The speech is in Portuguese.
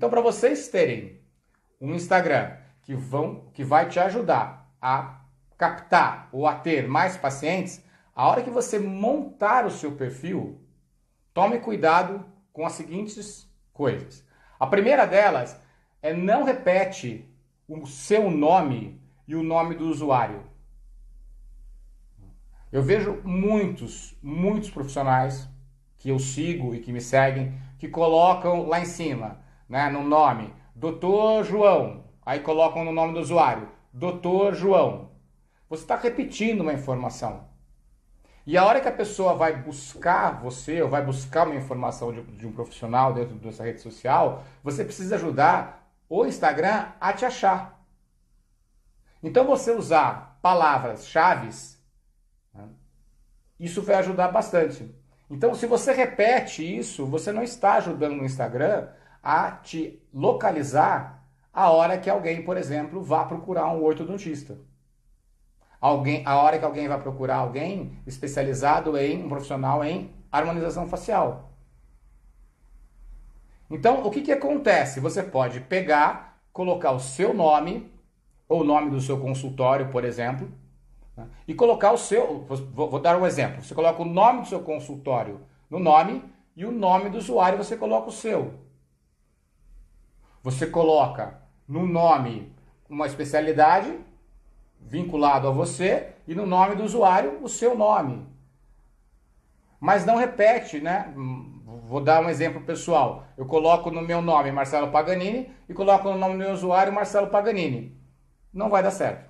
Então, para vocês terem um Instagram que vai te ajudar a captar ou a ter mais pacientes, a hora que você montar o seu perfil, tome cuidado com as seguintes coisas. A primeira delas é: não repete o seu nome e o nome do usuário. Eu vejo muitos profissionais que eu sigo e que me seguem, que colocam lá em cima, né, no nome, Dr. João, aí colocam no nome do usuário, Dr. João. Você está repetindo uma informação. E a hora que a pessoa vai buscar você, ou vai buscar uma informação de um profissional dentro dessa rede social, você precisa ajudar o Instagram a te achar. Então, você usar palavras-chave, né, isso vai ajudar bastante. Então, se você repete isso, você não está ajudando o Instagram a te localizar a hora que alguém, por exemplo, vá procurar um ortodontista. A hora que alguém vai procurar alguém especializado em, um profissional em harmonização facial. Então, o que que acontece? Você pode pegar, colocar o seu nome, ou o nome do seu consultório, por exemplo, né? E colocar o seu... Vou dar um exemplo. Você coloca o nome do seu consultório no nome, e o nome do usuário você coloca o seu. Você coloca no nome uma especialidade vinculado a você, e no nome do usuário, o seu nome. Mas não repete, né? Vou dar um exemplo pessoal. Eu coloco no meu nome Marcelo Paganini e coloco no nome do meu usuário Marcelo Paganini. Não vai dar certo.